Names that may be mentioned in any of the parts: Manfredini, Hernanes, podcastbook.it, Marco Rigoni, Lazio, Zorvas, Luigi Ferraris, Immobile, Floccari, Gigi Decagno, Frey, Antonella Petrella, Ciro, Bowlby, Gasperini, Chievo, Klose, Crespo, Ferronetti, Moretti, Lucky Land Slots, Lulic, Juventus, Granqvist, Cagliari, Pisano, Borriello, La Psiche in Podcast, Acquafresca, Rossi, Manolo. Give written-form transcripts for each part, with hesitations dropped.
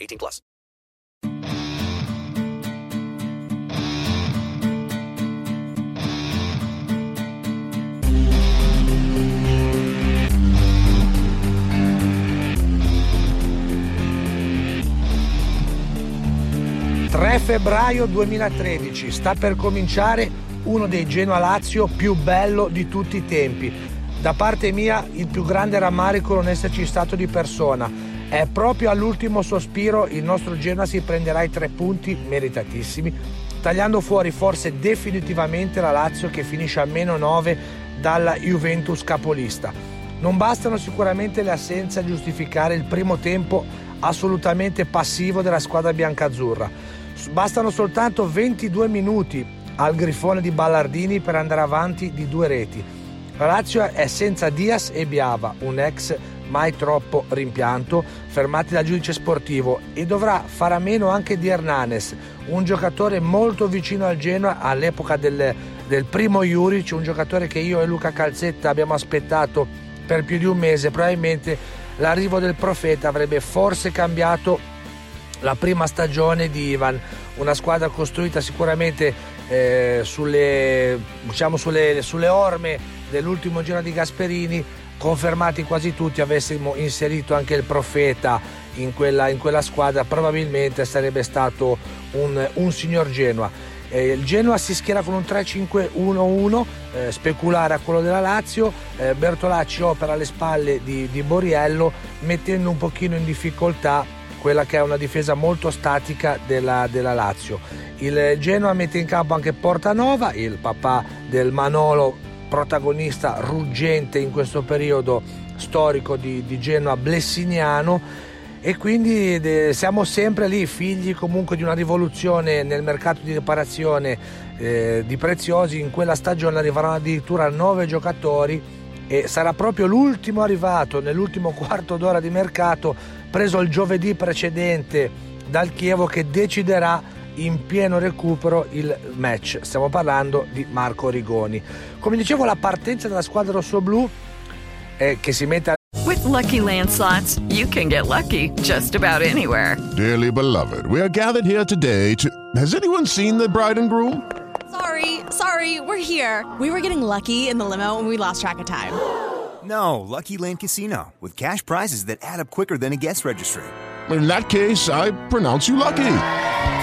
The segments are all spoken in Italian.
18 plus. Febbraio 2013, sta per cominciare uno dei Genoa-Lazio più bello di tutti i tempi. Da parte mia il più grande rammarico non esserci stato di persona. È proprio all'ultimo sospiro il nostro Genoa si prenderà i 3 punti meritatissimi, tagliando fuori forse definitivamente la Lazio che finisce a -9 dalla Juventus capolista. Non bastano sicuramente le assenze a giustificare il primo tempo assolutamente passivo della squadra biancazzurra. Bastano soltanto 22 minuti al grifone di Ballardini per andare avanti di 2 reti. La Lazio è senza Diaz e Biava, un ex mai troppo rimpianto, fermati dal giudice sportivo, e dovrà fare a meno anche di Hernanes, un giocatore molto vicino al Genoa all'epoca del primo Juric, un giocatore che io e Luca Calzetta abbiamo aspettato per più di 1 mese. Probabilmente l'arrivo del profeta avrebbe forse cambiato la prima stagione di Ivan, una squadra costruita sicuramente sulle orme dell'ultimo giro di Gasperini, confermati quasi tutti. Avessimo inserito anche il profeta in quella squadra, probabilmente sarebbe stato un signor Genoa. Il Genoa si schiera con un 3-5-1-1, speculare a quello della Lazio. Bertolacci opera alle spalle di Borriello, mettendo un pochino in difficoltà quella che è una difesa molto statica della Lazio. Il Genoa mette in campo anche Portanova, il papà del Manolo, protagonista ruggente in questo periodo storico di Genoa blessiniano, e quindi siamo sempre lì, figli comunque di una rivoluzione nel mercato di riparazione di Preziosi. In quella stagione arriveranno addirittura 9 giocatori e sarà proprio l'ultimo arrivato nell'ultimo quarto d'ora di mercato, preso il giovedì precedente dal Chievo, che deciderà in pieno recupero il match. Stiamo parlando di Marco Rigoni. Come dicevo, la partenza della squadra rossoblù che si mette a... With Lucky Land Slots, you can get lucky just about anywhere. Dearly beloved, we are gathered here today to... Has anyone seen the bride and groom? Sorry, we're here. We were getting lucky in the limo and we lost track of time. No, Lucky Land Casino, with cash prizes that add up quicker than a guest registry. In that case, I pronounce you lucky.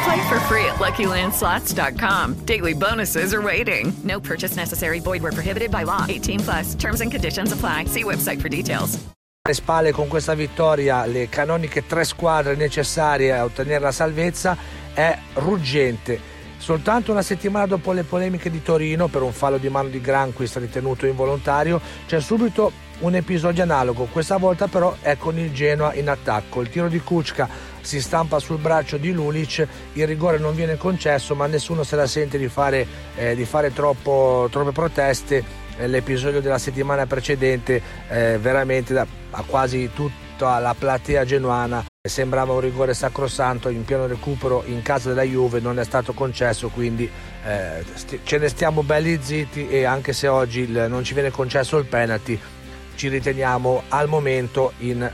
Play for free at LuckyLandSlots.com. Daily bonuses are waiting. No purchase necessary. Void where prohibited by law. 18 plus. Terms and conditions apply. See website for details. Le spalle con questa vittoria, le canoniche 3 squadre necessarie a ottenere la salvezza, è ruggente. Soltanto una settimana dopo le polemiche di Torino per un fallo di mano di Granqvist ritenuto involontario, c'è subito un episodio analogo. Questa volta però è con il Genoa in attacco. Il tiro di Kucka si stampa sul braccio di Lulic, il rigore non viene concesso, ma nessuno se la sente di fare troppe proteste. L'episodio della settimana precedente, veramente a quasi tutta la platea genuana sembrava un rigore sacrosanto. In pieno recupero in casa della Juve non è stato concesso, quindi ce ne stiamo belli zitti, e anche se oggi non ci viene concesso il penalty, ci riteniamo al momento in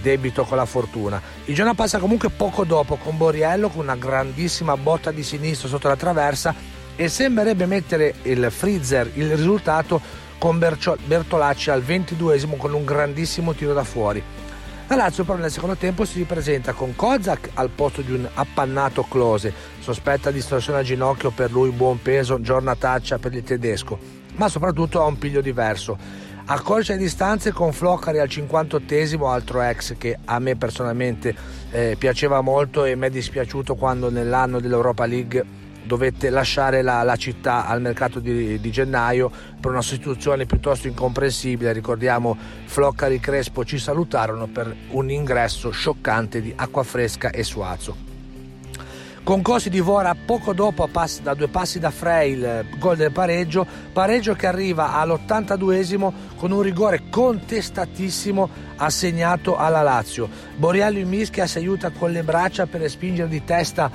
debito con la fortuna. Il Genoa passa comunque poco dopo con Borriello, con una grandissima botta di sinistra sotto la traversa, e sembrerebbe mettere il freezer il risultato con Bertolacci al 22esimo con un grandissimo tiro da fuori. La Lazio però nel secondo tempo si ripresenta con Kozak al posto di un appannato Klose, sospetta distorsione al ginocchio per lui, buon peso, giornataccia per il tedesco, ma soprattutto ha un piglio diverso. Accorcia le distanze con Floccari al 58esimo, altro ex che a me personalmente piaceva molto e mi è dispiaciuto quando nell'anno dell'Europa League dovette lasciare la città al mercato di gennaio per una sostituzione piuttosto incomprensibile. Ricordiamo, Floccari e Crespo ci salutarono per un ingresso scioccante di Acquafresca e Suazo. Concò si divora poco dopo da due passi da Frey il gol del pareggio che arriva all'82esimo con un rigore contestatissimo assegnato alla Lazio. Borriello in mischia si aiuta con le braccia per respingere di testa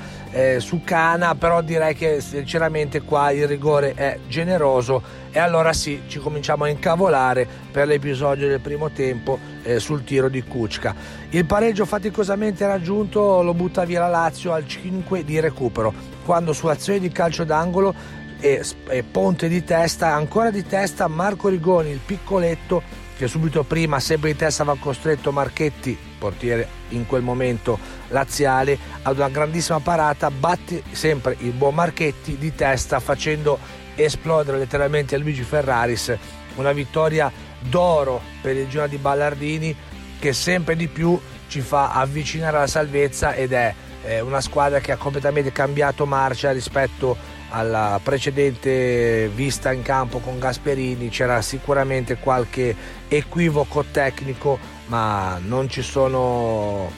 su Cana, però direi che sinceramente qua il rigore è generoso e allora sì, ci cominciamo a incavolare per l'episodio del primo tempo sul tiro di Kucka. Il pareggio faticosamente raggiunto lo butta via la Lazio al 5 di recupero, quando su azione di calcio d'angolo e ponte di testa, ancora di testa Marco Rigoni, il piccoletto, che subito prima sempre di testa va costretto Marchetti, portiere in quel momento laziale, ad una grandissima parata, batte sempre il buon Marchetti di testa facendo esplodere letteralmente Luigi Ferraris. Una vittoria d'oro per il Genoa di Ballardini, che sempre di più ci fa avvicinare alla salvezza ed è una squadra che ha completamente cambiato marcia rispetto alla precedente vista in campo con Gasperini. C'era sicuramente qualche equivoco tecnico, ma non ci sono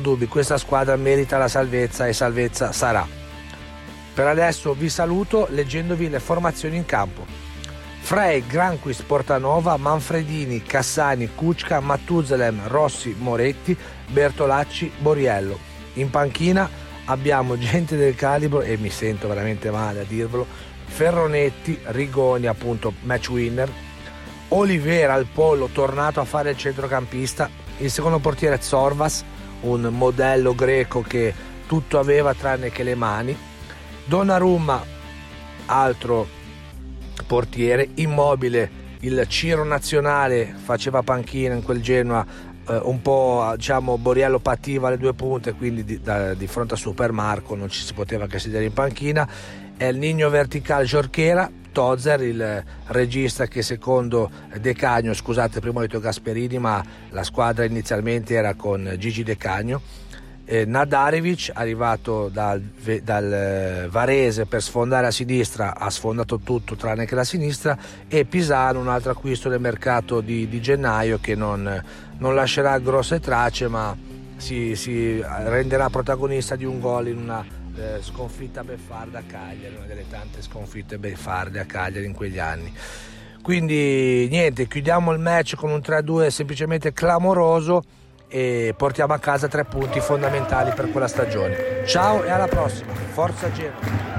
dubbi, questa squadra merita la salvezza e salvezza sarà. Per adesso vi saluto leggendovi le formazioni in campo. Frey, Granqvist, Portanova, Manfredini, Cassani, Kucka, Mattuzelem, Rossi, Moretti, Bertolacci, Borriello. In panchina abbiamo gente del calibro, e mi sento veramente male a dirvelo, Ferronetti, Rigoni appunto match winner, Olivera al pollo tornato a fare il centrocampista, il secondo portiere Zorvas, un modello greco che tutto aveva tranne che le mani, Donnarumma, altro portiere, Immobile, il Ciro nazionale, faceva panchina in quel Genoa, un po' diciamo Borriello pativa alle due punte, quindi di fronte a Super Marco non ci si poteva che sedere in panchina, El Nino verticale Giorchera, Tozer, il regista che secondo Decagno, scusate prima ho detto Gasperini, ma la squadra inizialmente era con Gigi Decagno, Nadarevic arrivato dal Varese per sfondare a sinistra, ha sfondato tutto tranne che la sinistra, e Pisano, un altro acquisto del mercato di gennaio che non lascerà grosse tracce, ma si renderà protagonista di un gol in una sconfitta beffarda a Cagliari, una delle tante sconfitte beffarde a Cagliari in quegli anni. Quindi niente, chiudiamo il match con un 3-2 semplicemente clamoroso e portiamo a casa 3 punti fondamentali per quella stagione. Ciao e alla prossima, forza Genoa!